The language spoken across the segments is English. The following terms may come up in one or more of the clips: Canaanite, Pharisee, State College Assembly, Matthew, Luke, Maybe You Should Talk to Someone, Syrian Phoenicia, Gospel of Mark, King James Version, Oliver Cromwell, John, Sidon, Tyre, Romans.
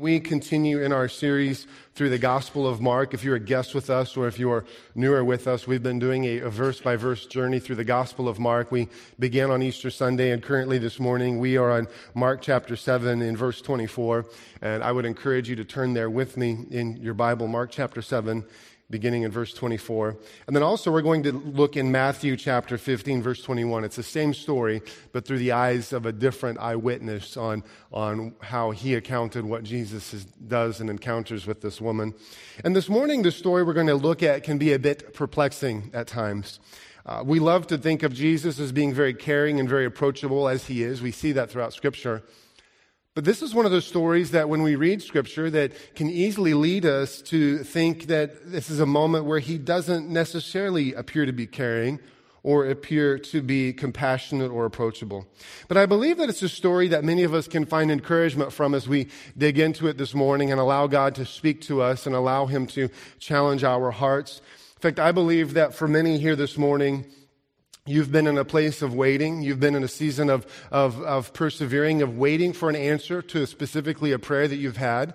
We continue in our series through the Gospel of Mark. If you're a guest with us or if you're newer with us, we've been doing a verse-by-verse journey through the Gospel of Mark. We began on Easter Sunday, and currently this morning we are on Mark chapter 7 in verse 24. And I would encourage you to turn there with me in your Bible, Mark chapter 7, beginning in verse 24. And then also we're going to look in Matthew chapter 15, verse 21. It's the same story, but through the eyes of a different eyewitness on how he accounted what Jesus does and encounters with this woman. And this morning, the story we're going to look at can be a bit perplexing at times. We love to think of Jesus as being very caring and very approachable as he is. We see that throughout Scripture. But this is one of those stories that when we read Scripture that can easily lead us to think that this is a moment where he doesn't necessarily appear to be caring or appear to be compassionate or approachable. But I believe that it's a story that many of us can find encouragement from as we dig into it this morning and allow God to speak to us and allow him to challenge our hearts. In fact, I believe that for many here this morning, you've been in a place of waiting. You've been in a season of persevering, of waiting for an answer to specifically a prayer that you've had.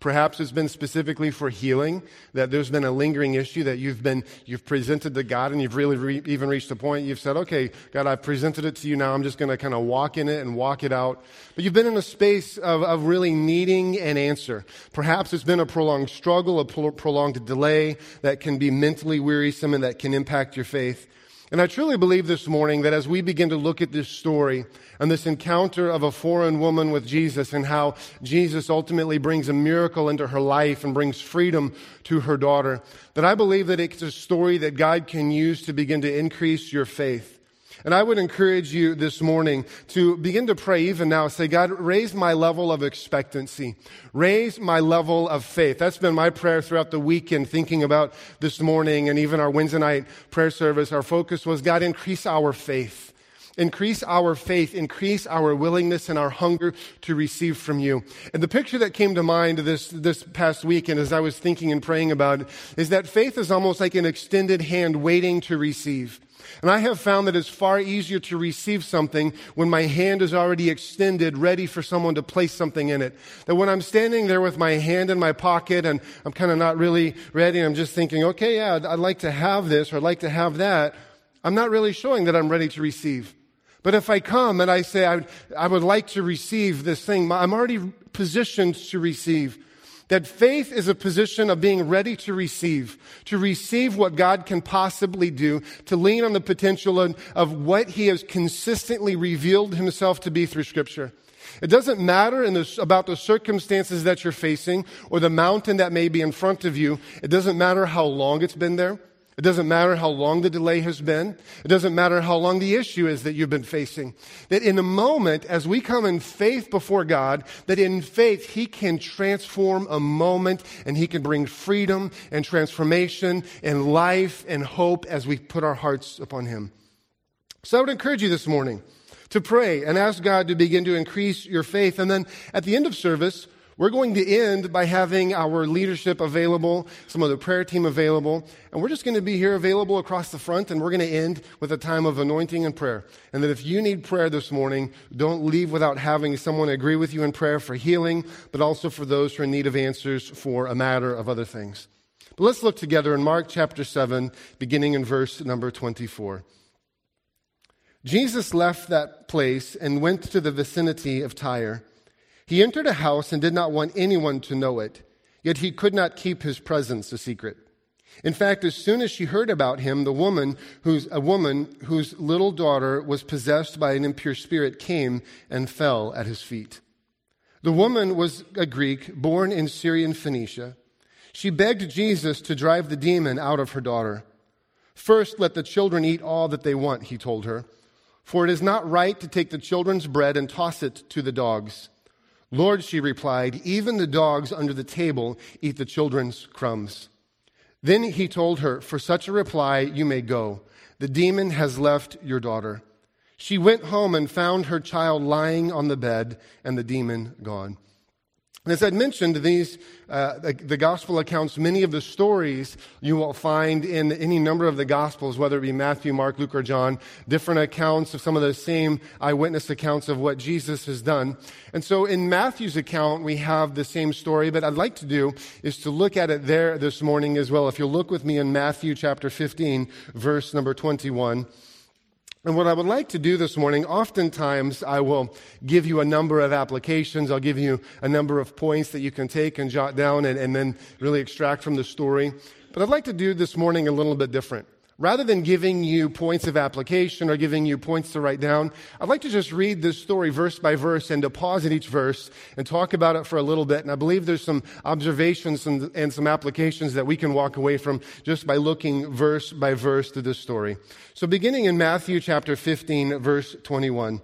Perhaps it's been specifically for healing, that there's been a lingering issue that you've presented to God, and you've really even reached a point you've said, okay, God, I've presented it to you now. I'm just going to kind of walk in it and walk it out. But you've been in a space of really needing an answer. Perhaps it's been a prolonged struggle, a prolonged delay that can be mentally wearisome and that can impact your faith. And I truly believe this morning that as we begin to look at this story and this encounter of a foreign woman with Jesus and how Jesus ultimately brings a miracle into her life and brings freedom to her daughter, that I believe that it's a story that God can use to begin to increase your faith. And I would encourage you this morning to begin to pray even now. Say, God, raise my level of expectancy. Raise my level of faith. That's been my prayer throughout the weekend, thinking about this morning and even our Wednesday night prayer service. Our focus was, God, increase our faith. Increase our faith, increase our willingness and our hunger to receive from you. And the picture that came to mind this past week, and as I was thinking and praying about it, is that faith is almost like an extended hand waiting to receive. And I have found that it's far easier to receive something when my hand is already extended, ready for someone to place something in it. That when I'm standing there with my hand in my pocket and I'm kind of not really ready, and I'm just thinking, okay, yeah, I'd like to have this or I'd like to have that, I'm not really showing that I'm ready to receive. But if I come and I say, I would like to receive this thing, I'm already positioned to receive. That faith is a position of being ready to receive what God can possibly do, to lean on the potential of what he has consistently revealed himself to be through Scripture. It doesn't matter about the circumstances that you're facing or the mountain that may be in front of you. It doesn't matter how long it's been there. It doesn't matter how long the delay has been. It doesn't matter how long the issue is that you've been facing. That in a moment, as we come in faith before God, that in faith, he can transform a moment and he can bring freedom and transformation and life and hope as we put our hearts upon him. So I would encourage you this morning to pray and ask God to begin to increase your faith. And then at the end of service, we're going to end by having our leadership available, some of the prayer team available, and we're just going to be here available across the front, and we're going to end with a time of anointing and prayer. And that if you need prayer this morning, don't leave without having someone agree with you in prayer for healing, but also for those who are in need of answers for a matter of other things. But let's look together in Mark chapter 7, beginning in verse number 24. Jesus left that place and went to the vicinity of Tyre. He entered a house and did not want anyone to know it, yet he could not keep his presence a secret. In fact, as soon as she heard about him, a woman whose little daughter was possessed by an impure spirit came and fell at his feet. The woman was a Greek, born in Syrian Phoenicia. She begged Jesus to drive the demon out of her daughter. First, let the children eat all that they want, he told her, for it is not right to take the children's bread and toss it to the dogs. Lord, she replied, even the dogs under the table eat the children's crumbs. Then he told her, for such a reply you may go. The demon has left your daughter. She went home and found her child lying on the bed and the demon gone. And as I mentioned, these the gospel accounts, many of the stories you will find in any number of the gospels, whether it be Matthew, Mark, Luke, or John, different accounts of some of those same eyewitness accounts of what Jesus has done. And so in Matthew's account, we have the same story, but I'd like to do is to look at it there this morning as well. If you'll look with me in Matthew chapter 15, verse number 21. And what I would like to do this morning, oftentimes I will give you a number of applications. I'll give you a number of points that you can take and jot down and then really extract from the story. But I'd like to do this morning a little bit different. Rather than giving you points of application or giving you points to write down, I'd like to just read this story verse by verse and to pause at each verse and talk about it for a little bit. And I believe there's some observations and some applications that we can walk away from just by looking verse by verse through this story. So beginning in Matthew chapter 15, verse 21.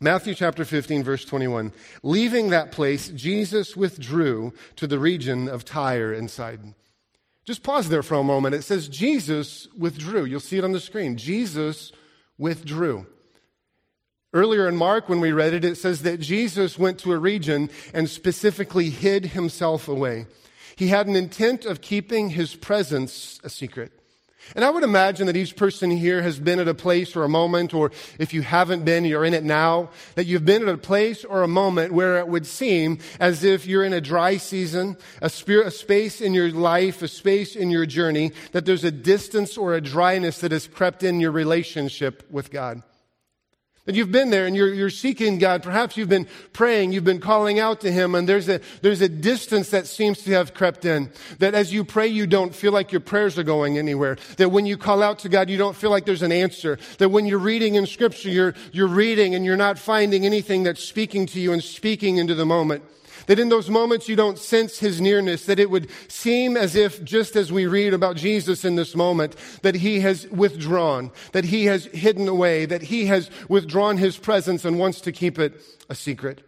Matthew chapter 15, verse 21. Leaving that place, Jesus withdrew to the region of Tyre and Sidon. Just pause there for a moment. It says Jesus withdrew. You'll see it on the screen. Jesus withdrew. Earlier in Mark, when we read it, it says that Jesus went to a region and specifically hid himself away. He had an intent of keeping his presence a secret. And I would imagine that each person here has been at a place or a moment, or if you haven't been, you're in it now, that you've been at a place or a moment where it would seem as if you're in a dry season, a space in your life, a space in your journey, that there's a distance or a dryness that has crept in your relationship with God. That you've been there and you're seeking God. Perhaps you've been praying, you've been calling out to Him, and there's a distance that seems to have crept in. That as you pray, you don't feel like your prayers are going anywhere. That when you call out to God, you don't feel like there's an answer. That when you're reading in Scripture, you're reading and you're not finding anything that's speaking to you and speaking into the moment. That in those moments you don't sense His nearness, that it would seem as if, just as we read about Jesus in this moment, that He has withdrawn, that He has hidden away, that He has withdrawn His presence and wants to keep it a secret.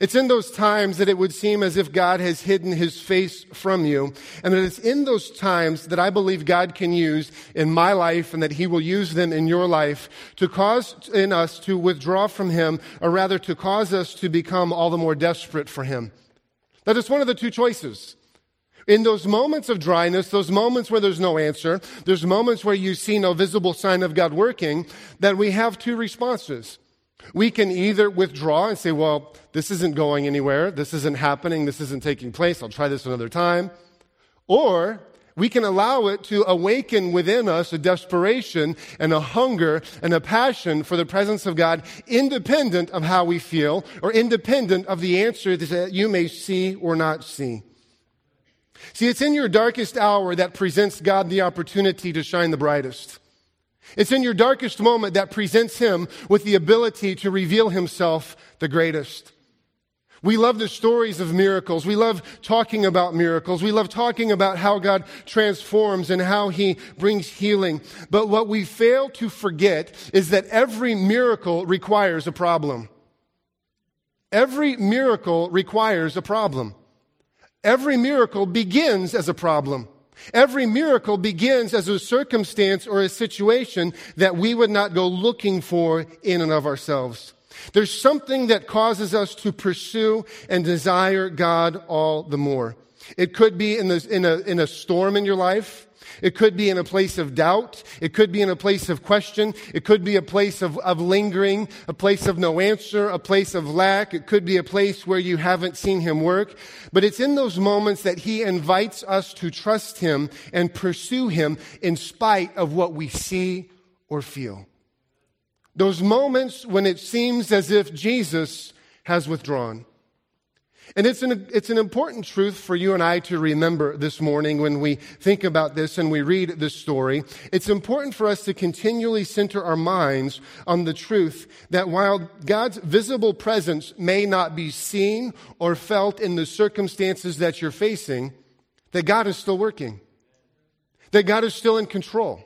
It's in those times that it would seem as if God has hidden His face from you, and that it's in those times that I believe God can use in my life and that He will use them in your life to cause in us to withdraw from Him, or rather to cause us to become all the more desperate for Him. That is one of the two choices. In those moments of dryness, those moments where there's no answer, there's moments where you see no visible sign of God working, that we have two responses. We can either withdraw and say, well, this isn't going anywhere, this isn't happening, this isn't taking place, I'll try this another time. Or we can allow it to awaken within us a desperation and a hunger and a passion for the presence of God, independent of how we feel or independent of the answer that you may see or not see. See, it's in your darkest hour that presents God the opportunity to shine the brightest. It's in your darkest moment that presents Him with the ability to reveal Himself the greatest. We love the stories of miracles. We love talking about miracles. We love talking about how God transforms and how He brings healing. But what we fail to forget is that every miracle requires a problem. Every miracle requires a problem. Every miracle begins as a problem. Every miracle begins as a circumstance or a situation that we would not go looking for in and of ourselves. There's something that causes us to pursue and desire God all the more. It could be in a storm in your life. It could be in a place of doubt. It could be in a place of question. It could be a place of lingering, a place of no answer, a place of lack. It could be a place where you haven't seen Him work. But it's in those moments that He invites us to trust Him and pursue Him in spite of what we see or feel. Those moments when it seems as if Jesus has withdrawn. And it's an important truth for you and I to remember this morning when we think about this and we read this story. It's important for us to continually center our minds on the truth that while God's visible presence may not be seen or felt in the circumstances that you're facing, that God is still working, that God is still in control,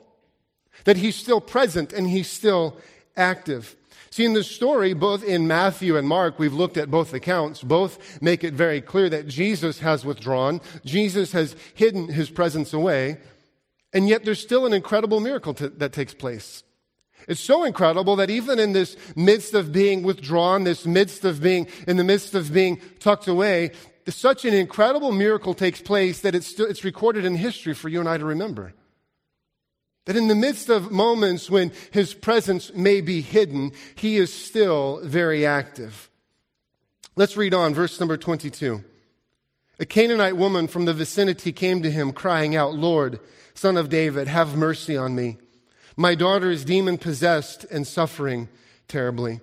that He's still present and He's still active. See, in the story, both in Matthew and Mark, we've looked at both accounts. Both make it very clear that Jesus has withdrawn. Jesus has hidden His presence away. And yet there's still an incredible miracle that takes place. It's so incredible that even in this midst of being withdrawn, in the midst of being tucked away, such an incredible miracle takes place that it's recorded in history for you and I to remember. That in the midst of moments when his presence may be hidden, he is still very active. Let's read on, verse number 22. A Canaanite woman from the vicinity came to him, crying out, "Lord, Son of David, have mercy on me. My daughter is demon-possessed and suffering terribly."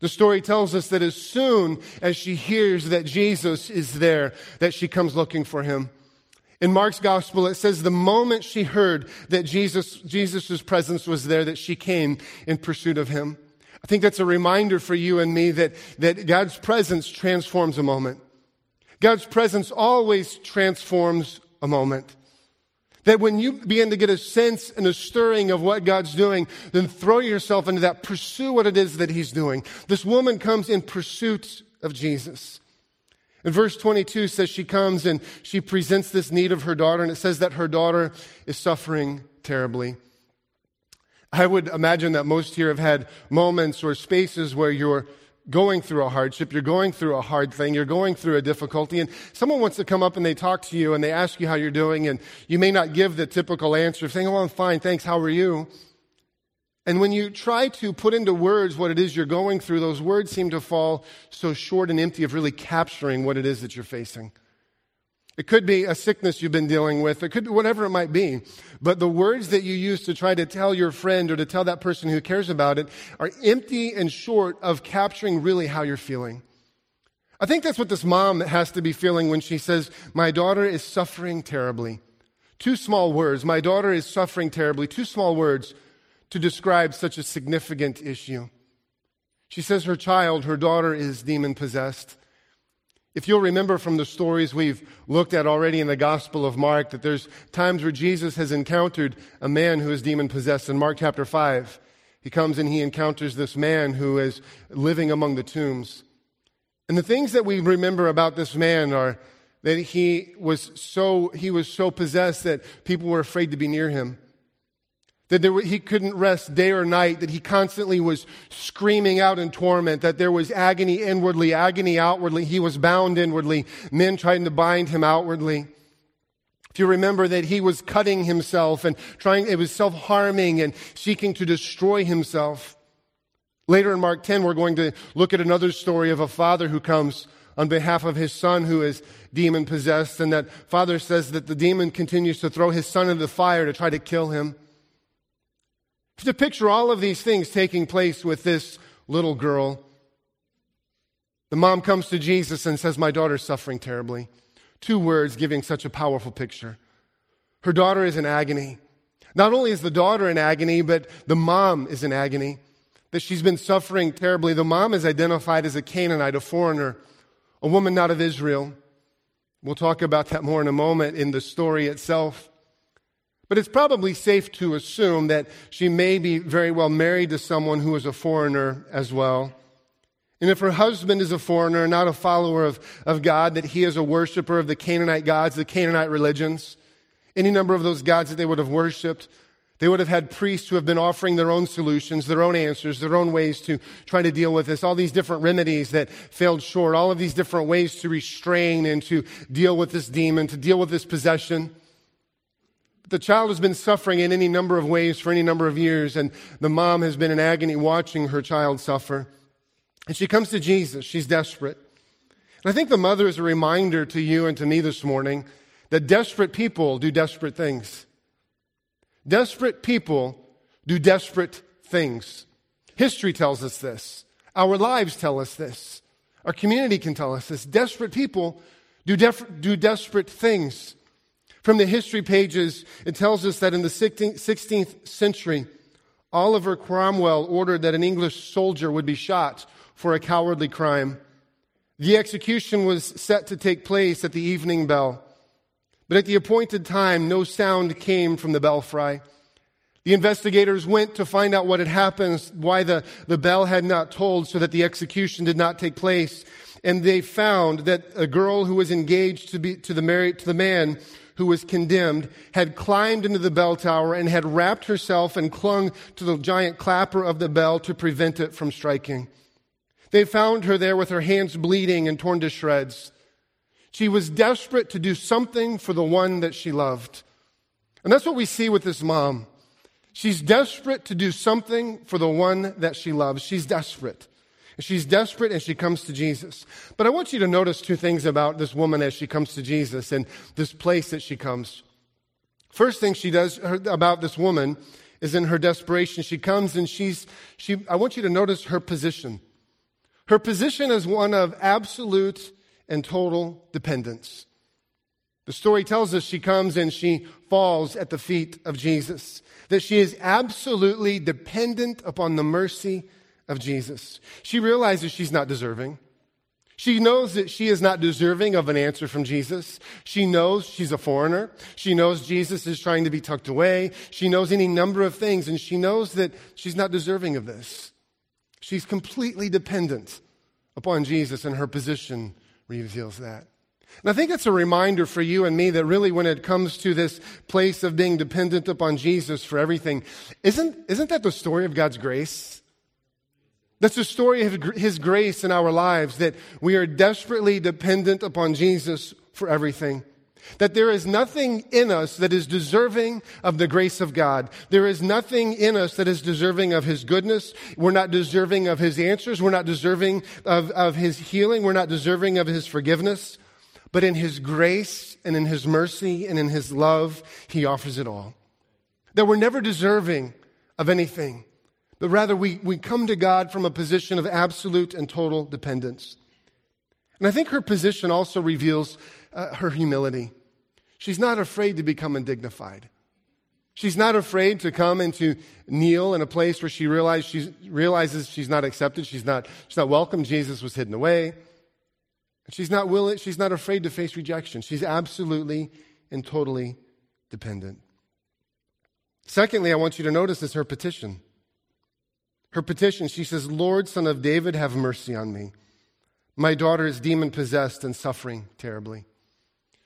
The story tells us that as soon as she hears that Jesus is there, that she comes looking for him. In Mark's gospel, it says the moment she heard that Jesus' presence was there, that she came in pursuit of him. I think that's a reminder for you and me that God's presence transforms a moment. God's presence always transforms a moment. That when you begin to get a sense and a stirring of what God's doing, then throw yourself into that. Pursue what it is that he's doing. This woman comes in pursuit of Jesus. And verse 22 says she comes and she presents this need of her daughter, and it says that her daughter is suffering terribly. I would imagine that most here have had moments or spaces where you're going through a hardship, you're going through a hard thing, you're going through a difficulty, and someone wants to come up and they talk to you and they ask you how you're doing, and you may not give the typical answer of saying, "Oh, I'm fine, thanks, how are you?" And when you try to put into words what it is you're going through, those words seem to fall so short and empty of really capturing what it is that you're facing. It could be a sickness you've been dealing with. It could be whatever it might be. But the words that you use to try to tell your friend or to tell that person who cares about it are empty and short of capturing really how you're feeling. I think that's what this mom has to be feeling when she says, "My daughter is suffering terribly." Two small words, "My daughter is suffering terribly." Two small words to describe such a significant issue. She says her daughter is demon-possessed. If you'll remember from the stories we've looked at already in the Gospel of Mark, that there's times where Jesus has encountered a man who is demon-possessed. In Mark chapter 5, he comes and he encounters this man who is living among the tombs. And the things that we remember about this man are that he was so possessed that people were afraid to be near him. That he couldn't rest day or night, that he constantly was screaming out in torment, that there was agony inwardly, agony outwardly. He was bound inwardly, men trying to bind him outwardly. If you remember that he was cutting himself and it was self-harming and seeking to destroy himself. Later in Mark 10, we're going to look at another story of a father who comes on behalf of his son who is demon-possessed, and that father says that the demon continues to throw his son into the fire to try to kill him. To picture all of these things taking place with this little girl. The mom comes to Jesus and says, "My daughter's suffering terribly." Two words giving such a powerful picture. Her daughter is in agony. Not only is the daughter in agony, but the mom is in agony. That she's been suffering terribly. The mom is identified as a Canaanite, a foreigner, a woman not of Israel. We'll talk about that more in a moment in the story itself. But it's probably safe to assume that she may be very well married to someone who is a foreigner as well. And if her husband is a foreigner, not a follower of God, that he is a worshiper of the Canaanite gods, the Canaanite religions, any number of those gods that they would have worshipped, they would have had priests who have been offering their own solutions, their own answers, their own ways to try to deal with this, all these different remedies that failed short, all of these different ways to restrain and to deal with this demon, to deal with this possession. The child has been suffering in any number of ways for any number of years, and the mom has been in agony watching her child suffer. And she comes to Jesus. She's desperate. And I think the mother is a reminder to you and to me this morning that desperate people do desperate things. Desperate people do desperate things. History tells us this. Our lives tell us this. Our community can tell us this. Desperate people do desperate things. From the history pages, it tells us that in the 16th century, Oliver Cromwell ordered that an English soldier would be shot for a cowardly crime. The execution was set to take place at the evening bell, but at the appointed time, no sound came from the belfry. The investigators went to find out what had happened, why the bell had not tolled so that the execution did not take place. And they found that a girl who was engaged to the man who was condemned had climbed into the bell tower and had wrapped herself and clung to the giant clapper of the bell to prevent it from striking. They found her there with her hands bleeding and torn to shreds. She was desperate to do something for the one that she loved. And that's what we see with this mom. She's desperate to do something for the one that she loves. She's desperate. She's desperate and she comes to Jesus. But I want you to notice two things about this woman as she comes to Jesus and this place that she comes. First thing she does about this woman is in her desperation. She comes and I want you to notice her position. Her position is one of absolute and total dependence. The story tells us she comes and she falls at the feet of Jesus, that she is absolutely dependent upon the mercy of Jesus. She realizes she's not deserving. She knows that she is not deserving of an answer from Jesus. She knows she's a foreigner. She knows Jesus is trying to be tucked away. She knows any number of things, and she knows that she's not deserving of this. She's completely dependent upon Jesus, and her position reveals that. And I think it's a reminder for you and me that really when it comes to this place of being dependent upon Jesus for everything, isn't that the story of God's grace? That's the story of His grace in our lives, that we are desperately dependent upon Jesus for everything. That there is nothing in us that is deserving of the grace of God. There is nothing in us that is deserving of His goodness. We're not deserving of His answers. We're not deserving of His healing. We're not deserving of His forgiveness. But in His grace and in His mercy and in His love, He offers it all. That we're never deserving of anything. But rather, we come to God from a position of absolute and total dependence. And I think her position also reveals her humility. She's not afraid to become undignified. She's not afraid to come and to kneel in a place where she realizes she's not accepted, she's not welcome, Jesus was hidden away. And she's not afraid to face rejection. She's absolutely and totally dependent. Secondly, I want you to notice is her petition. Her petition, she says, "Lord, Son of David, have mercy on me. My daughter is demon-possessed and suffering terribly."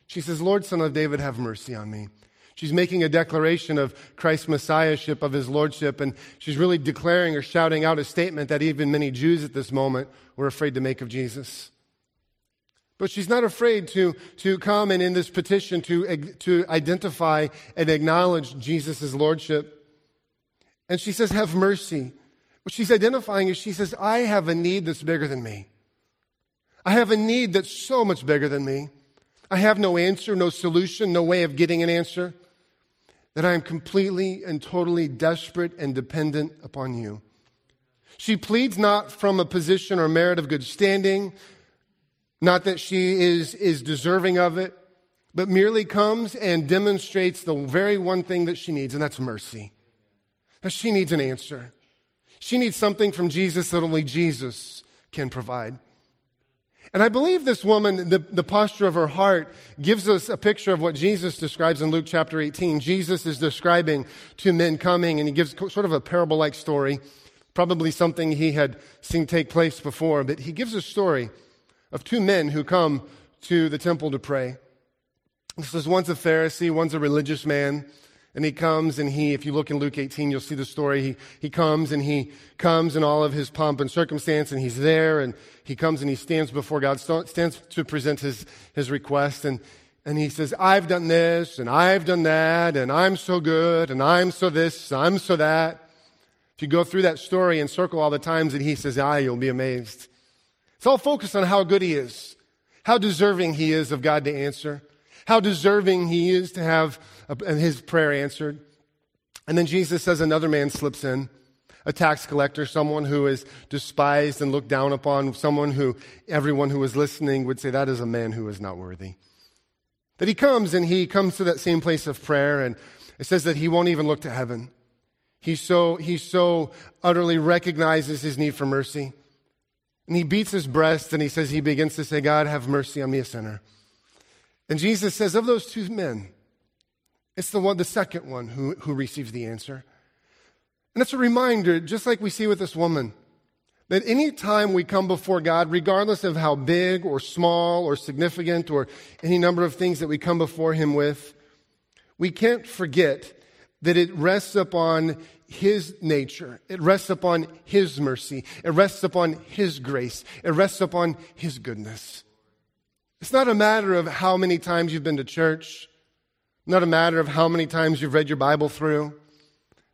She says, "Lord, Son of David, have mercy on me." She's making a declaration of Christ's messiahship, of His lordship, and she's really declaring or shouting out a statement that even many Jews at this moment were afraid to make of Jesus. But she's not afraid to come and in this petition to identify and acknowledge Jesus' lordship. And she says, "Have mercy." What she's identifying is she says, I have a need that's bigger than me. I have a need that's so much bigger than me. I have no answer, no solution, no way of getting an answer, that I am completely and totally desperate and dependent upon you. She pleads not from a position or merit of good standing, not that she is deserving of it, but merely comes and demonstrates the very one thing that she needs, and that's mercy. That she needs an answer. She needs something from Jesus that only Jesus can provide. And I believe this woman, the posture of her heart, gives us a picture of what Jesus describes in Luke chapter 18. Jesus is describing two men coming, and He gives sort of a parable-like story, probably something He had seen take place before, but He gives a story of two men who come to the temple to pray. This is one's a Pharisee, one's a religious man. And he comes and if you look in Luke 18, you'll see the story. He comes in all of his pomp and circumstance, and he's there, and he comes and he stands before God, stands to present his request. And he says, I've done this, and I've done that, and I'm so good, and I'm so this, I'm so that. If you go through that story and circle all the times that he says, you'll be amazed. It's all focused on how good he is, how deserving he is of God to answer, how deserving he is to have his prayer answered. And then Jesus says another man slips in, a tax collector, someone who is despised and looked down upon, someone who everyone who was listening would say, that is a man who is not worthy. That he comes to that same place of prayer, and it says that he won't even look to heaven. He so utterly recognizes his need for mercy. And he beats his breast, and he begins to say, God, have mercy on me, a sinner. And Jesus says, of those two men, it's the second one who receives the answer. And it's a reminder, just like we see with this woman, That any time we come before God, regardless of how big or small or significant or any number of things that we come before Him with, we can't forget that it rests upon His nature. It rests upon His mercy. It rests upon His grace. It rests upon His goodness. It's not a matter of how many times you've been to church. Not a matter of how many times you've read your Bible through.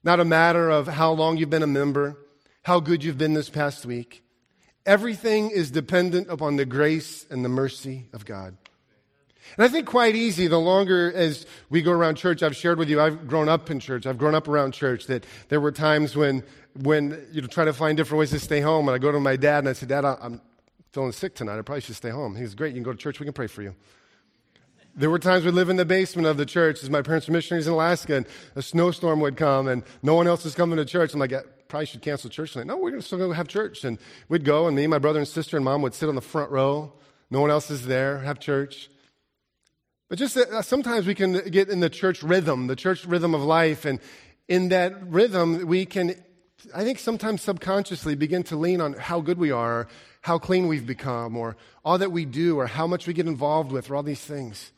Not a matter of how long you've been a member. How good you've been this past week. Everything is dependent upon the grace and the mercy of God. And I think quite easy, the longer as we go around church, I've shared with you, I've grown up in church. I've grown up around church that there were times when you know, trying to find different ways to stay home. And I go to my dad and I said, Dad, I'm feeling sick tonight. I probably should stay home. He goes, great, you can go to church. We can pray for you. There were times we live in the basement of the church as my parents were missionaries in Alaska and a snowstorm would come and no one else was coming to church. I'm like, I probably should cancel church tonight. No, we're going to still go have church. And we'd go and me, my brother and sister and mom would sit on the front row. No one else is there, have church. But just sometimes we can get in the church rhythm of life. And in that rhythm, we can, I think sometimes subconsciously begin to lean on how good we are, or how clean we've become, or all that we do, or how much we get involved with, or all these things.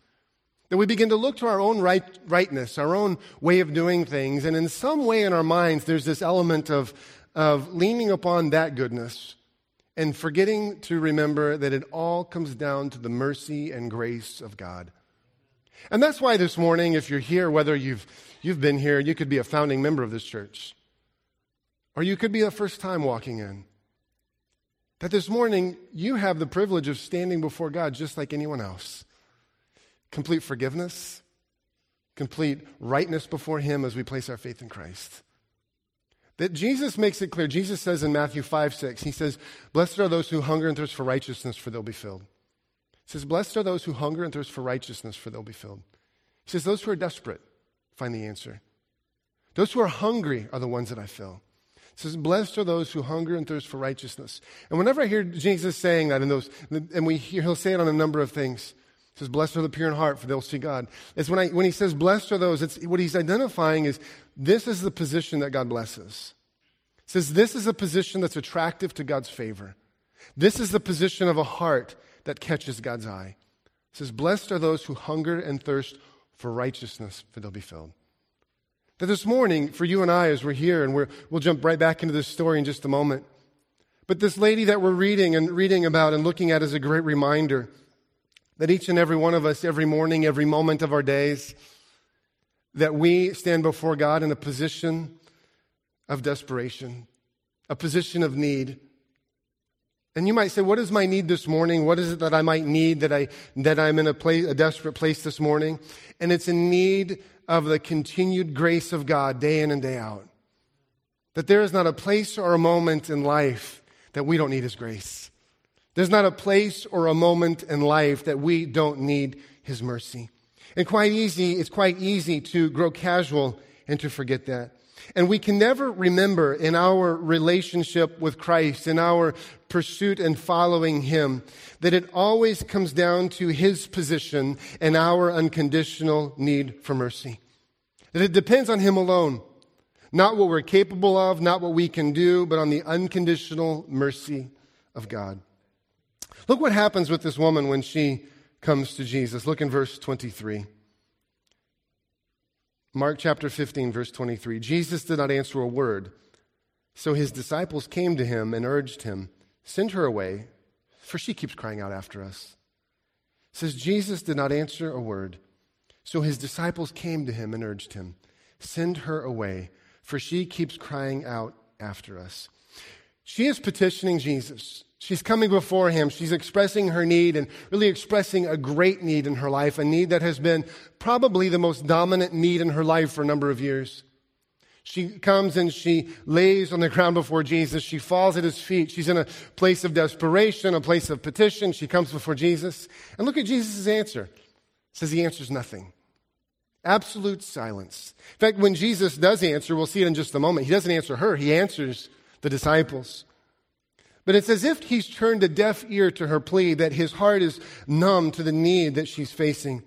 That we begin to look to our own rightness, our own way of doing things. And in some way in our minds, there's this element of leaning upon that goodness and forgetting to remember that it all comes down to the mercy and grace of God. And that's why this morning, if you're here, whether you've been here, you could be a founding member of this church. Or you could be the first time walking in. That this morning, you have the privilege of standing before God just like anyone else. Complete forgiveness, complete rightness before Him as we place our faith in Christ. That Jesus makes it clear. Jesus says in Matthew 5:6, He says, blessed are those who hunger and thirst for righteousness, for they'll be filled. He says, blessed are those who hunger and thirst for righteousness, for they'll be filled. He says, those who are desperate find the answer. Those who are hungry are the ones that I fill. He says, blessed are those who hunger and thirst for righteousness. And whenever I hear Jesus saying that, He'll say it on a number of things. He says, blessed are the pure in heart, for they'll see God. It's when He says, blessed are those, it's what He's identifying is this is the position that God blesses. He says, this is a position that's attractive to God's favor. This is the position of a heart that catches God's eye. It says, blessed are those who hunger and thirst for righteousness, for they'll be filled. That this morning, for you and I, as we're here, and we'll jump right back into this story in just a moment, but this lady that we're reading about and looking at is a great reminder that each and every one of us, every morning, every moment of our days, that we stand before God in a position of desperation, a position of need. And you might say, what is my need this morning? What is it that I might need that I'm in a desperate place this morning? And it's in need of the continued grace of God day in and day out. That there is not a place or a moment in life that we don't need His grace. There's not a place or a moment in life that we don't need His mercy. And it's quite easy to grow casual and to forget that. And we can never remember in our relationship with Christ, in our pursuit and following Him, that it always comes down to His position and our unconditional need for mercy. That it depends on Him alone, not what we're capable of, not what we can do, but on the unconditional mercy of God. Look what happens with this woman when she comes to Jesus. Look in verse 23. Mark chapter 15, verse 23, Jesus did not answer a word, so His disciples came to Him and urged Him, send her away, for she keeps crying out after us. It says, Jesus did not answer a word, so His disciples came to Him and urged Him, send her away, for she keeps crying out after us. She is petitioning Jesus. She's coming before Him. She's expressing her need and really expressing a great need in her life, a need that has been probably the most dominant need in her life for a number of years. She comes and she lays on the ground before Jesus. She falls at His feet. She's in a place of desperation, a place of petition. She comes before Jesus. And look at Jesus' answer. It says He answers nothing. Absolute silence. In fact, when Jesus does answer, we'll see it in just a moment, He doesn't answer her. He answers the disciples. But it's as if He's turned a deaf ear to her plea, that His heart is numb to the need that she's facing.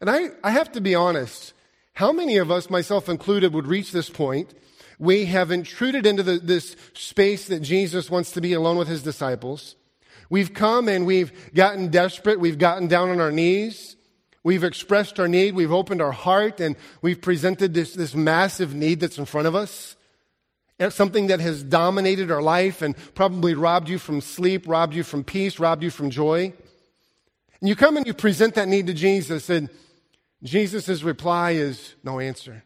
And I have to be honest, how many of us, myself included, would reach this point We have intruded into this space that Jesus wants to be alone with his disciples. We've come and we've gotten desperate. We've gotten down on our knees. We've expressed our need. We've opened our heart, and we've presented this massive need that's in front of us. It's something that has dominated our life and probably robbed you from sleep, robbed you from peace, robbed you from joy. And you come and you present that need to Jesus, and Jesus' reply is no answer.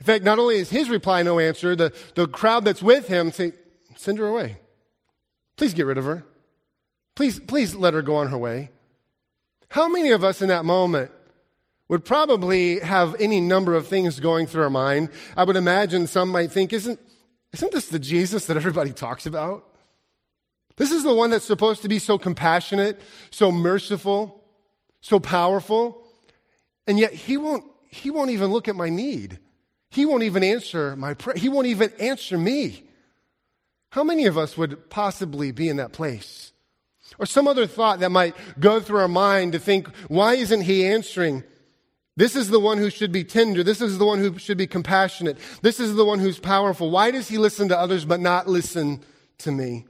In fact, not only is his reply no answer, the crowd that's with him say, send her away. Please get rid of her. Please let her go on her way. How many of us in that moment would probably have any number of things going through our mind? I would imagine some might think, isn't this the Jesus that everybody talks about? This is the one that's supposed to be so compassionate, so merciful, so powerful, and yet he won't even look at my need. He won't even answer my prayer. He won't even answer me. How many of us would possibly be in that place? Or some other thought that might go through our mind to think, why isn't he answering? This is the one who should be tender. This is the one who should be compassionate. This is the one who's powerful. Why does he listen to others but not listen to me?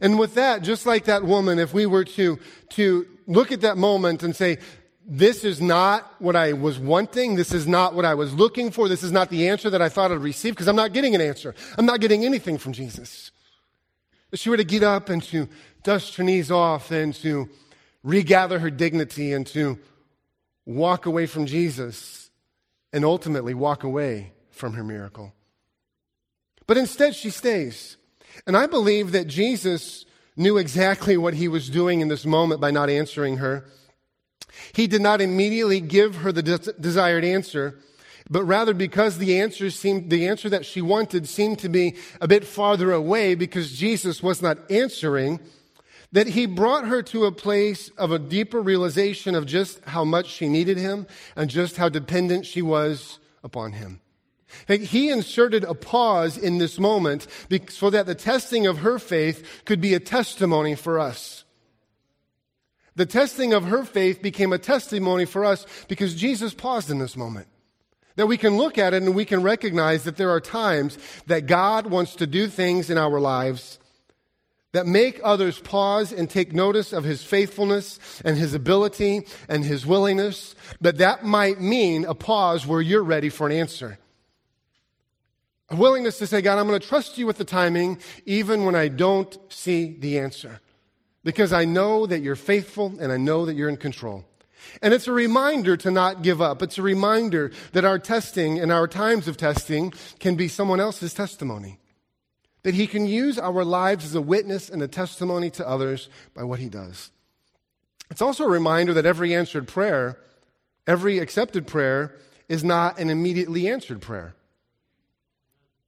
And with that, just like that woman, if we were to look at that moment and say, this is not what I was wanting. This is not what I was looking for. This is not the answer that I thought I'd receive, because I'm not getting an answer. I'm not getting anything from Jesus. If she were to get up and to dust her knees off and to regather her dignity and to walk away from Jesus and ultimately walk away from her miracle. But instead she stays. And I believe that Jesus knew exactly what he was doing in this moment by not answering her. He did not immediately give her the desired answer, but rather because the answer that she wanted seemed to be a bit farther away because Jesus was not answering, that he brought her to a place of a deeper realization of just how much she needed him and just how dependent she was upon him. He inserted a pause in this moment so that the testing of her faith could be a testimony for us. The testing of her faith became a testimony for us because Jesus paused in this moment. That we can look at it and we can recognize that there are times that God wants to do things in our lives that make others pause and take notice of his faithfulness and his ability and his willingness, but that might mean a pause where you're ready for an answer. A willingness to say, God, I'm going to trust you with the timing even when I don't see the answer, because I know that you're faithful and I know that you're in control. And it's a reminder to not give up. It's a reminder that our testing and our times of testing can be someone else's testimony, that he can use our lives as a witness and a testimony to others by what he does. It's also a reminder that every answered prayer, every accepted prayer, is not an immediately answered prayer.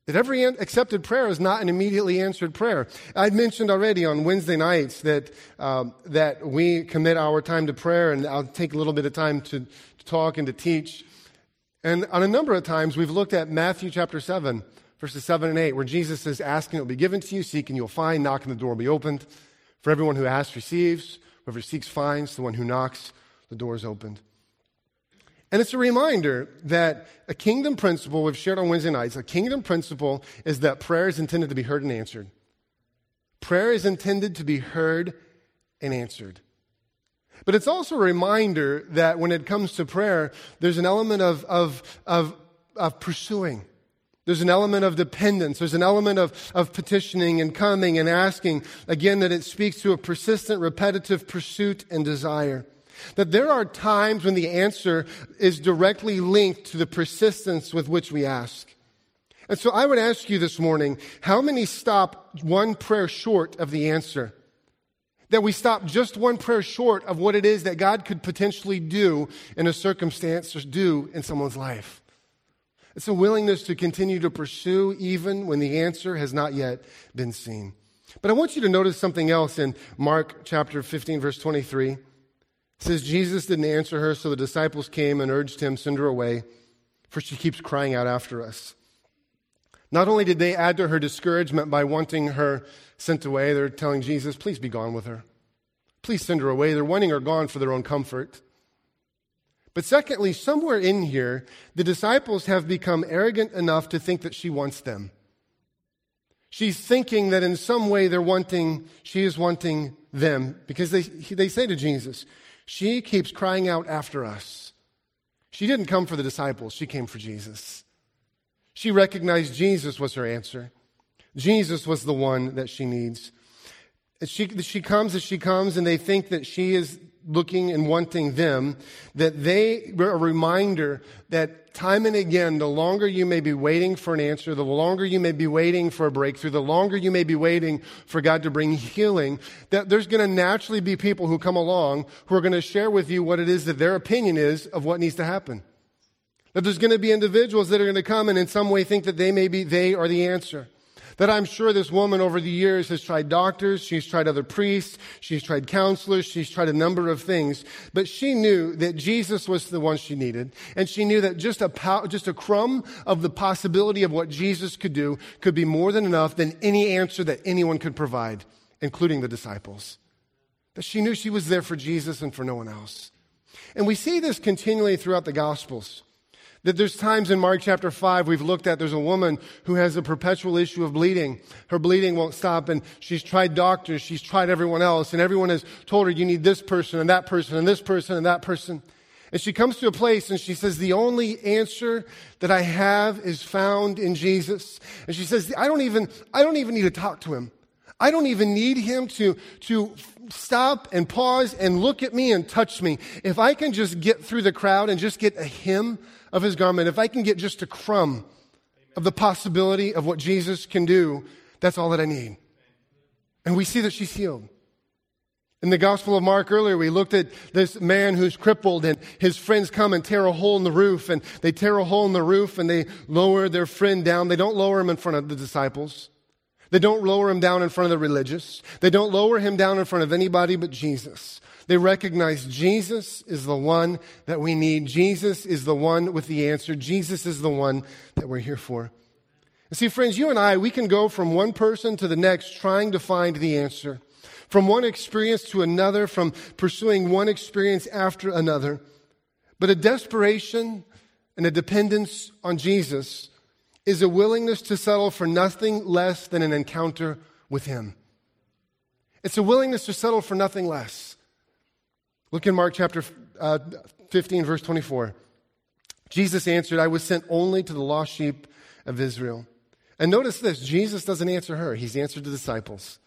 That every accepted prayer is not an immediately answered prayer. I mentioned already on Wednesday nights that we commit our time to prayer, and I'll take a little bit of time to talk and to teach. And on a number of times, we've looked at Matthew chapter 7, verses 7 and 8, where Jesus is asking, it will be given to you, seek and you'll find, knock and the door will be opened. For everyone who asks receives, whoever seeks finds, the one who knocks, the door is opened. And it's a reminder that a kingdom principle, we've shared on Wednesday nights, a kingdom principle is that prayer is intended to be heard and answered. Prayer is intended to be heard and answered. But it's also a reminder that when it comes to prayer, there's an element of pursuing. There's an element of dependence. There's an element of petitioning and coming and asking. Again, that it speaks to a persistent, repetitive pursuit and desire. That there are times when the answer is directly linked to the persistence with which we ask. And so I would ask you this morning, how many stop one prayer short of the answer? That we stop just one prayer short of what it is that God could potentially do in a circumstance or do in someone's life. It's a willingness to continue to pursue even when the answer has not yet been seen. But I want you to notice something else in Mark chapter 15, verse 23. It says, Jesus didn't answer her, so the disciples came and urged him, send her away, for she keeps crying out after us. Not only did they add to her discouragement by wanting her sent away, they're telling Jesus, please be gone with her. Please send her away. They're wanting her gone for their own comfort. But secondly, somewhere in here, the disciples have become arrogant enough to think that she wants them. She's thinking that in some way she is wanting them, because they say to Jesus, she keeps crying out after us. She didn't come for the disciples, she came for Jesus. She recognized Jesus was her answer. Jesus was the one that she needs. She comes, and they think that she is looking and wanting them, that they were a reminder that time and again, the longer you may be waiting for an answer, the longer you may be waiting for a breakthrough, the longer you may be waiting for God to bring healing, that there's going to naturally be people who come along who are going to share with you what it is that their opinion is of what needs to happen. That there's going to be individuals that are going to come and in some way think that they are the answer. That I'm sure this woman over the years has tried doctors, she's tried other priests, she's tried counselors, she's tried a number of things, but she knew that Jesus was the one she needed, and she knew that just a crumb of the possibility of what Jesus could do could be more than enough than any answer that anyone could provide, including the disciples. That she knew she was there for Jesus and for no one else. And we see this continually throughout the Gospels. That there's times in Mark chapter 5 we've looked at, there's a woman who has a perpetual issue of bleeding. Her bleeding won't stop, and she's tried doctors, she's tried everyone else, and everyone has told her, you need this person and that person and this person and that person. And she comes to a place and she says, the only answer that I have is found in Jesus. And she says, I don't even need to talk to him. I don't even need him to stop and pause and look at me and touch me. If I can just get through the crowd and just get a hem of his garment, if I can get just a crumb of the possibility of what Jesus can do, that's all that I need. And we see that she's healed. In the Gospel of Mark earlier, we looked at this man who's crippled, and his friends come and tear a hole in the roof, and they tear a hole in the roof and they lower their friend down. They don't lower him in front of the disciples. They don't lower him down in front of the religious. They don't lower him down in front of anybody but Jesus. They recognize Jesus is the one that we need. Jesus is the one with the answer. Jesus is the one that we're here for. And see, friends, you and I, we can go from one person to the next trying to find the answer. From one experience to another, from pursuing one experience after another. But a desperation and a dependence on Jesus is a willingness to settle for nothing less than an encounter with him. It's a willingness to settle for nothing less. Look in Mark chapter 15, verse 24. Jesus answered, I was sent only to the lost sheep of Israel. And notice this, Jesus doesn't answer her. He's answered the disciples.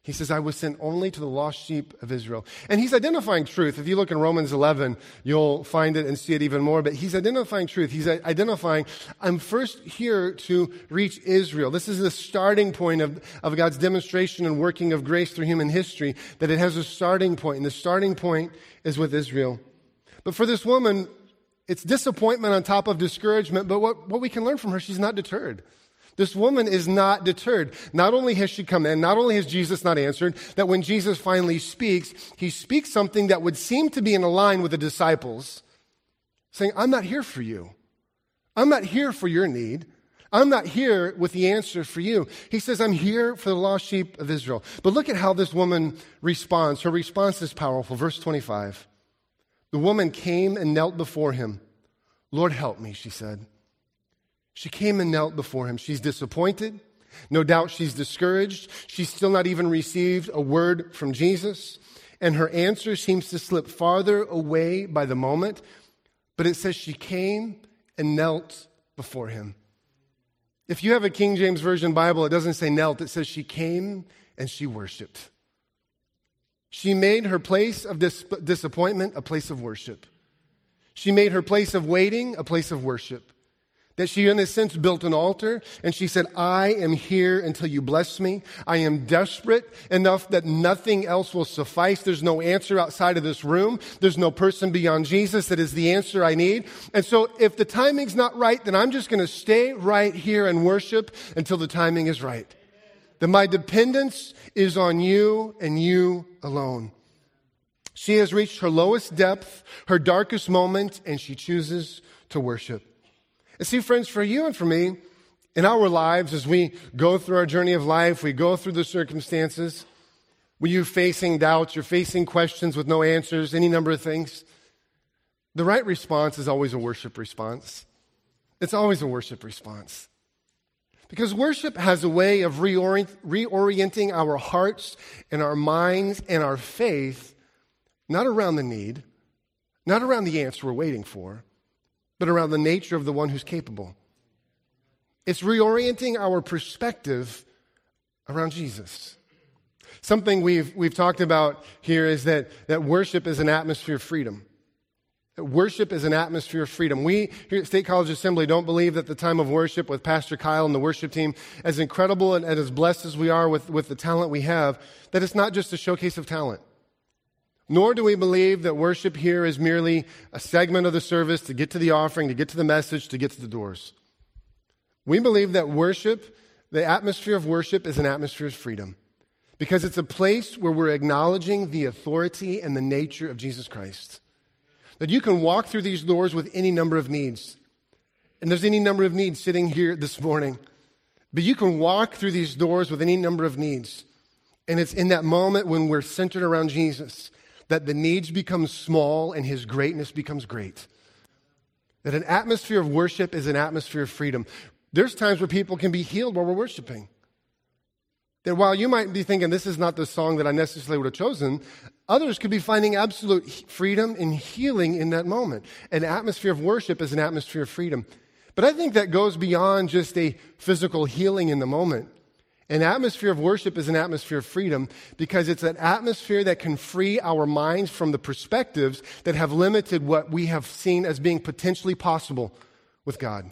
He says, I was sent only to the lost sheep of Israel. And he's identifying truth. If you look in Romans 11, you'll find it and see it even more. But he's identifying truth. He's identifying, I'm first here to reach Israel. This is the starting point of God's demonstration and working of grace through human history, that it has a starting point. And the starting point is with Israel. But for this woman, it's disappointment on top of discouragement. But what we can learn from her, she's not deterred. This woman is not deterred. Not only has she come in, not only has Jesus not answered, that when Jesus finally speaks, he speaks something that would seem to be in line with the disciples, saying, I'm not here for you. I'm not here for your need. I'm not here with the answer for you. He says, I'm here for the lost sheep of Israel. But look at how this woman responds. Her response is powerful. Verse 25, the woman came and knelt before him. Lord, help me, she said. She came and knelt before him. She's disappointed. No doubt she's discouraged. She's still not even received a word from Jesus. And her answer seems to slip farther away by the moment. But it says she came and knelt before him. If you have a King James Version Bible, it doesn't say knelt. It says she came and she worshiped. She made her place of disappointment a place of worship. She made her place of waiting a place of worship. That she, in a sense, built an altar, and she said, I am here until you bless me. I am desperate enough that nothing else will suffice. There's no answer outside of this room. There's no person beyond Jesus that is the answer I need. And so if the timing's not right, then I'm just going to stay right here and worship until the timing is right. That my dependence is on you and you alone. She has reached her lowest depth, her darkest moment, and she chooses to worship. And see, friends, for you and for me, in our lives, as we go through our journey of life, we go through the circumstances, when you're facing doubts, you're facing questions with no answers, any number of things, The right response is always a worship response. It's always a worship response. Because worship has a way of reorienting our hearts and our minds and our faith, not around the need, not around the answer we're waiting for, but around the nature of the one who's capable. It's reorienting our perspective around Jesus. Something we've talked about here is that worship is an atmosphere of freedom. Worship is an atmosphere of freedom. We here at State College Assembly don't believe that the time of worship with Pastor Kyle and the worship team, as incredible and as blessed as we are with the talent we have, that it's not just a showcase of talent. Nor do we believe that worship here is merely a segment of the service to get to the offering, to get to the message, to get to the doors. We believe that worship, the atmosphere of worship, is an atmosphere of freedom because it's a place where we're acknowledging the authority and the nature of Jesus Christ. That you can walk through these doors with any number of needs. And there's any number of needs sitting here this morning. But you can walk through these doors with any number of needs. And it's in that moment when we're centered around Jesus that the needs become small and his greatness becomes great. That an atmosphere of worship is an atmosphere of freedom. There's times where people can be healed while we're worshiping. That while you might be thinking, this is not the song that I necessarily would have chosen, others could be finding absolute freedom and healing in that moment. An atmosphere of worship is an atmosphere of freedom. But I think that goes beyond just a physical healing in the moment. An atmosphere of worship is an atmosphere of freedom because it's an atmosphere that can free our minds from the perspectives that have limited what we have seen as being potentially possible with God.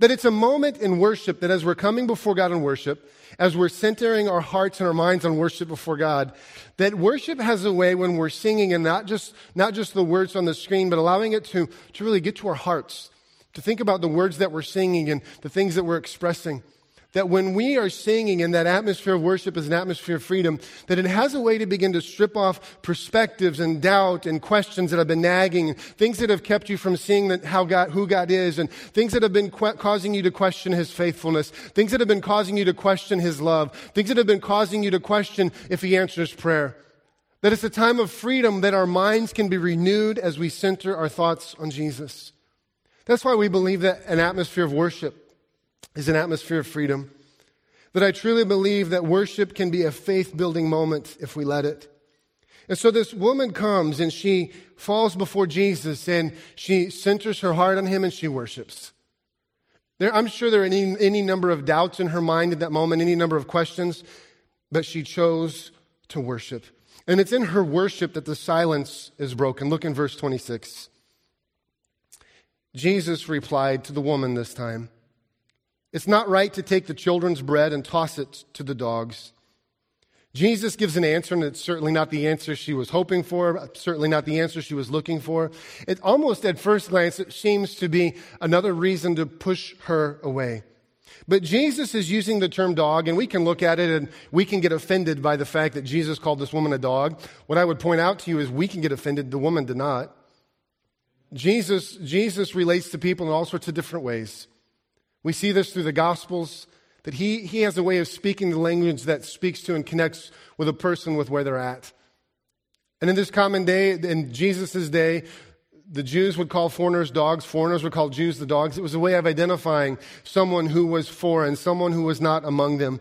That it's a moment in worship that as we're coming before God in worship, as we're centering our hearts and our minds on worship before God, that worship has a way when we're singing and not just the words on the screen, but allowing it to really get to our hearts, to think about the words that we're singing and the things that we're expressing. That when we are singing in that atmosphere of worship is an atmosphere of freedom, that it has a way to begin to strip off perspectives and doubt and questions that have been nagging, and things that have kept you from seeing who God is, and things that have been causing you to question his faithfulness, things that have been causing you to question his love, things that have been causing you to question if he answers prayer. That it's a time of freedom that our minds can be renewed as we center our thoughts on Jesus. That's why we believe that an atmosphere of worship is an atmosphere of freedom, that I truly believe that worship can be a faith-building moment if we let it. And so this woman comes and she falls before Jesus and she centers her heart on him and she worships. I'm sure there are any number of doubts in her mind at that moment, any number of questions, but she chose to worship. And it's in her worship that the silence is broken. Look in verse 26. Jesus replied to the woman this time, "It's not right to take the children's bread and toss it to the dogs." Jesus gives an answer, and it's certainly not the answer she was hoping for, certainly not the answer she was looking for. It almost at first glance, it seems to be another reason to push her away. But Jesus is using the term dog, and we can look at it and we can get offended by the fact that Jesus called this woman a dog. What I would point out to you is we can get offended. The woman did not. Jesus relates to people in all sorts of different ways. We see this through the Gospels, that he has a way of speaking the language that speaks to and connects with a person with where they're at. And in this common day, in Jesus' day, the Jews would call foreigners dogs, foreigners would call Jews the dogs. It was a way of identifying someone who was foreign, someone who was not among them.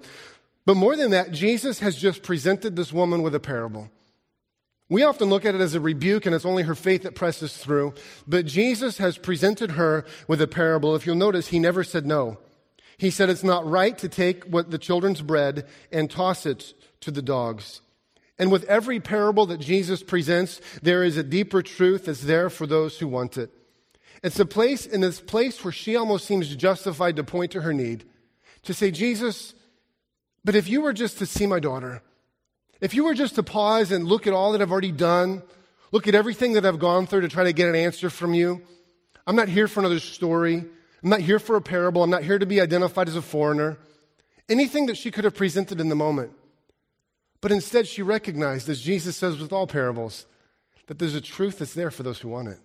But more than that, Jesus has just presented this woman with a parable. We often look at it as a rebuke, and it's only her faith that presses through. But Jesus has presented her with a parable. If you'll notice, he never said no. He said it's not right to take what the children's bread and toss it to the dogs. And with every parable that Jesus presents, there is a deeper truth that's there for those who want it. It's a place in this place where she almost seems justified to point to her need, to say, Jesus, but if you were just to see my daughter, if you were just to pause and look at all that I've already done, look at everything that I've gone through to try to get an answer from you, I'm not here for another story. I'm not here for a parable. I'm not here to be identified as a foreigner. Anything that she could have presented in the moment. But instead she recognized, as Jesus says with all parables, that there's a truth that's there for those who want it.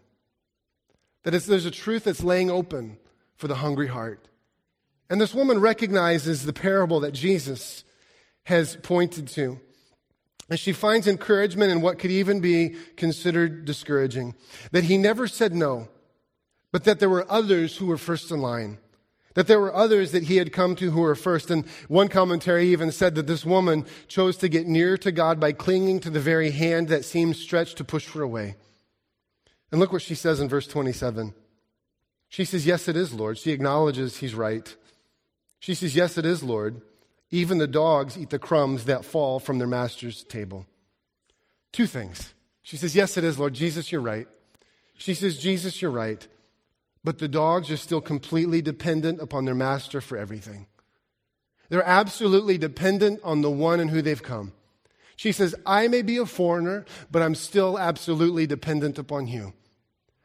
That there's a truth that's laying open for the hungry heart. And this woman recognizes the parable that Jesus has pointed to. And she finds encouragement in what could even be considered discouraging. That he never said no, but that there were others who were first in line. That there were others that he had come to who were first. And one commentary even said that this woman chose to get nearer to God by clinging to the very hand that seemed stretched to push her away. And look what she says in verse 27. She says, "Yes, it is, Lord." She acknowledges he's right. She says, "Yes, it is, Lord. Even the dogs eat the crumbs that fall from their master's table." Two things. She says, "Yes, it is, Lord. Jesus, you're right." She says, "Jesus, you're right." But the dogs are still completely dependent upon their master for everything. They're absolutely dependent on the one in who they've come. She says, "I may be a foreigner, but I'm still absolutely dependent upon you.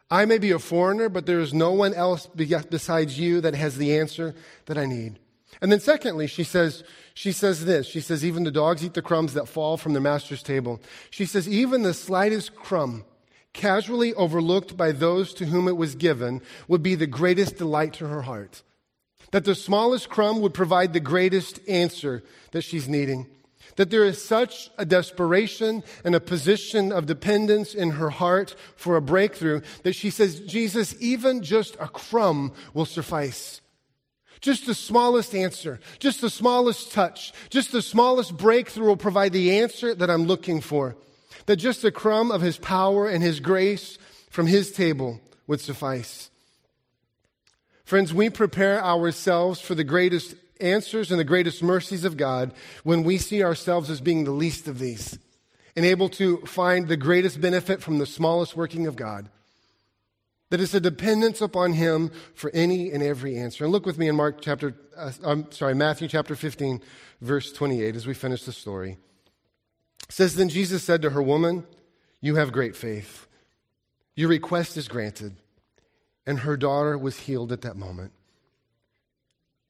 I may be a foreigner, but there is no one else besides you that has the answer that I need." And then secondly, she says this. She says, "Even the dogs eat the crumbs that fall from their master's table." She says, "Even the slightest crumb, casually overlooked by those to whom it was given, would be the greatest delight to her heart." That the smallest crumb would provide the greatest answer that she's needing. That there is such a desperation and a position of dependence in her heart for a breakthrough that she says, "Jesus, even just a crumb will suffice. Just the smallest answer, just the smallest touch, just the smallest breakthrough will provide the answer that I'm looking for." That just a crumb of his power and his grace from his table would suffice. Friends, we prepare ourselves for the greatest answers and the greatest mercies of God when we see ourselves as being the least of these and able to find the greatest benefit from the smallest working of God. That it's a dependence upon him for any and every answer. And look with me in Matthew chapter 15, verse 28, as we finish the story. It says, "Then Jesus said to her, 'Woman, you have great faith. Your request is granted.' And her daughter was healed at that moment."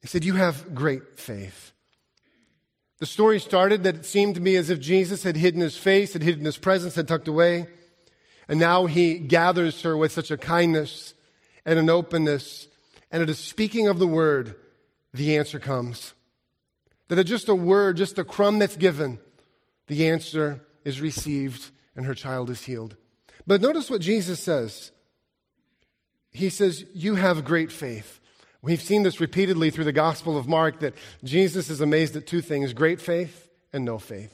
He said, "You have great faith." The story started that it seemed to me as if Jesus had hidden his face, had hidden his presence, had tucked away. And now he gathers her with such a kindness and an openness. And at a speaking of the word, the answer comes. That at just a word, just a crumb that's given, the answer is received and her child is healed. But notice what Jesus says. He says, "You have great faith." We've seen this repeatedly through the Gospel of Mark, that Jesus is amazed at two things: great faith and no faith.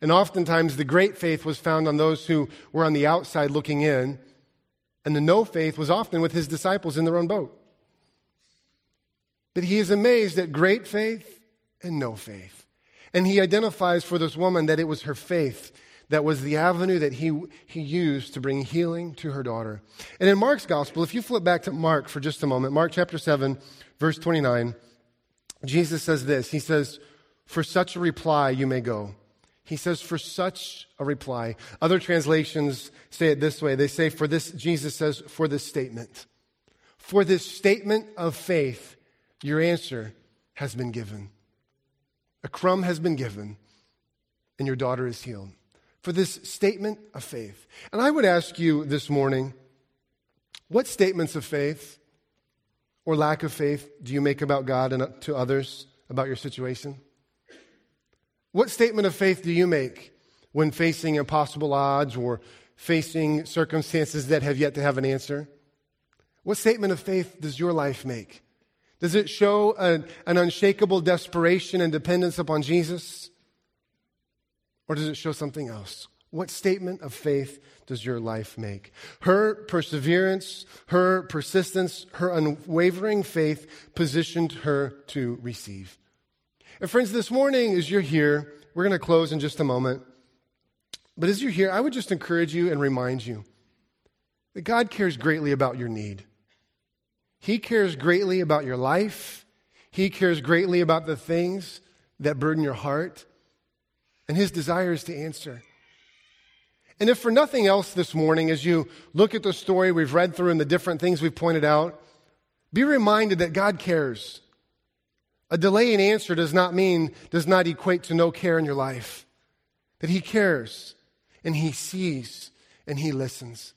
And oftentimes the great faith was found on those who were on the outside looking in, and the no faith was often with his disciples in their own boat. But he is amazed at great faith and no faith. And he identifies for this woman that it was her faith that was the avenue that he used to bring healing to her daughter. And in Mark's gospel, if you flip back to Mark for just a moment, Mark chapter 7, verse 29, Jesus says this. He says, "For such a reply you may go." He says, "For such a reply." Other translations say it this way. They say, Jesus says, "For this statement." For this statement of faith, your answer has been given. A crumb has been given, and your daughter is healed. For this statement of faith. And I would ask you this morning, what statements of faith or lack of faith do you make about God and to others about your situation? What statement of faith do you make when facing impossible odds or facing circumstances that have yet to have an answer? What statement of faith does your life make? Does it show an unshakable desperation and dependence upon Jesus? Or does it show something else? What statement of faith does your life make? Her perseverance, her persistence, her unwavering faith positioned her to receive. And friends, this morning as you're here, we're going to close in just a moment. But as you're here, I would just encourage you and remind you that God cares greatly about your need. He cares greatly about your life. He cares greatly about the things that burden your heart. And his desire is to answer. And if for nothing else this morning, as you look at the story we've read through and the different things we've pointed out, be reminded that God cares. A delay in answer does not equate to no care in your life. That he cares, and he sees, and he listens.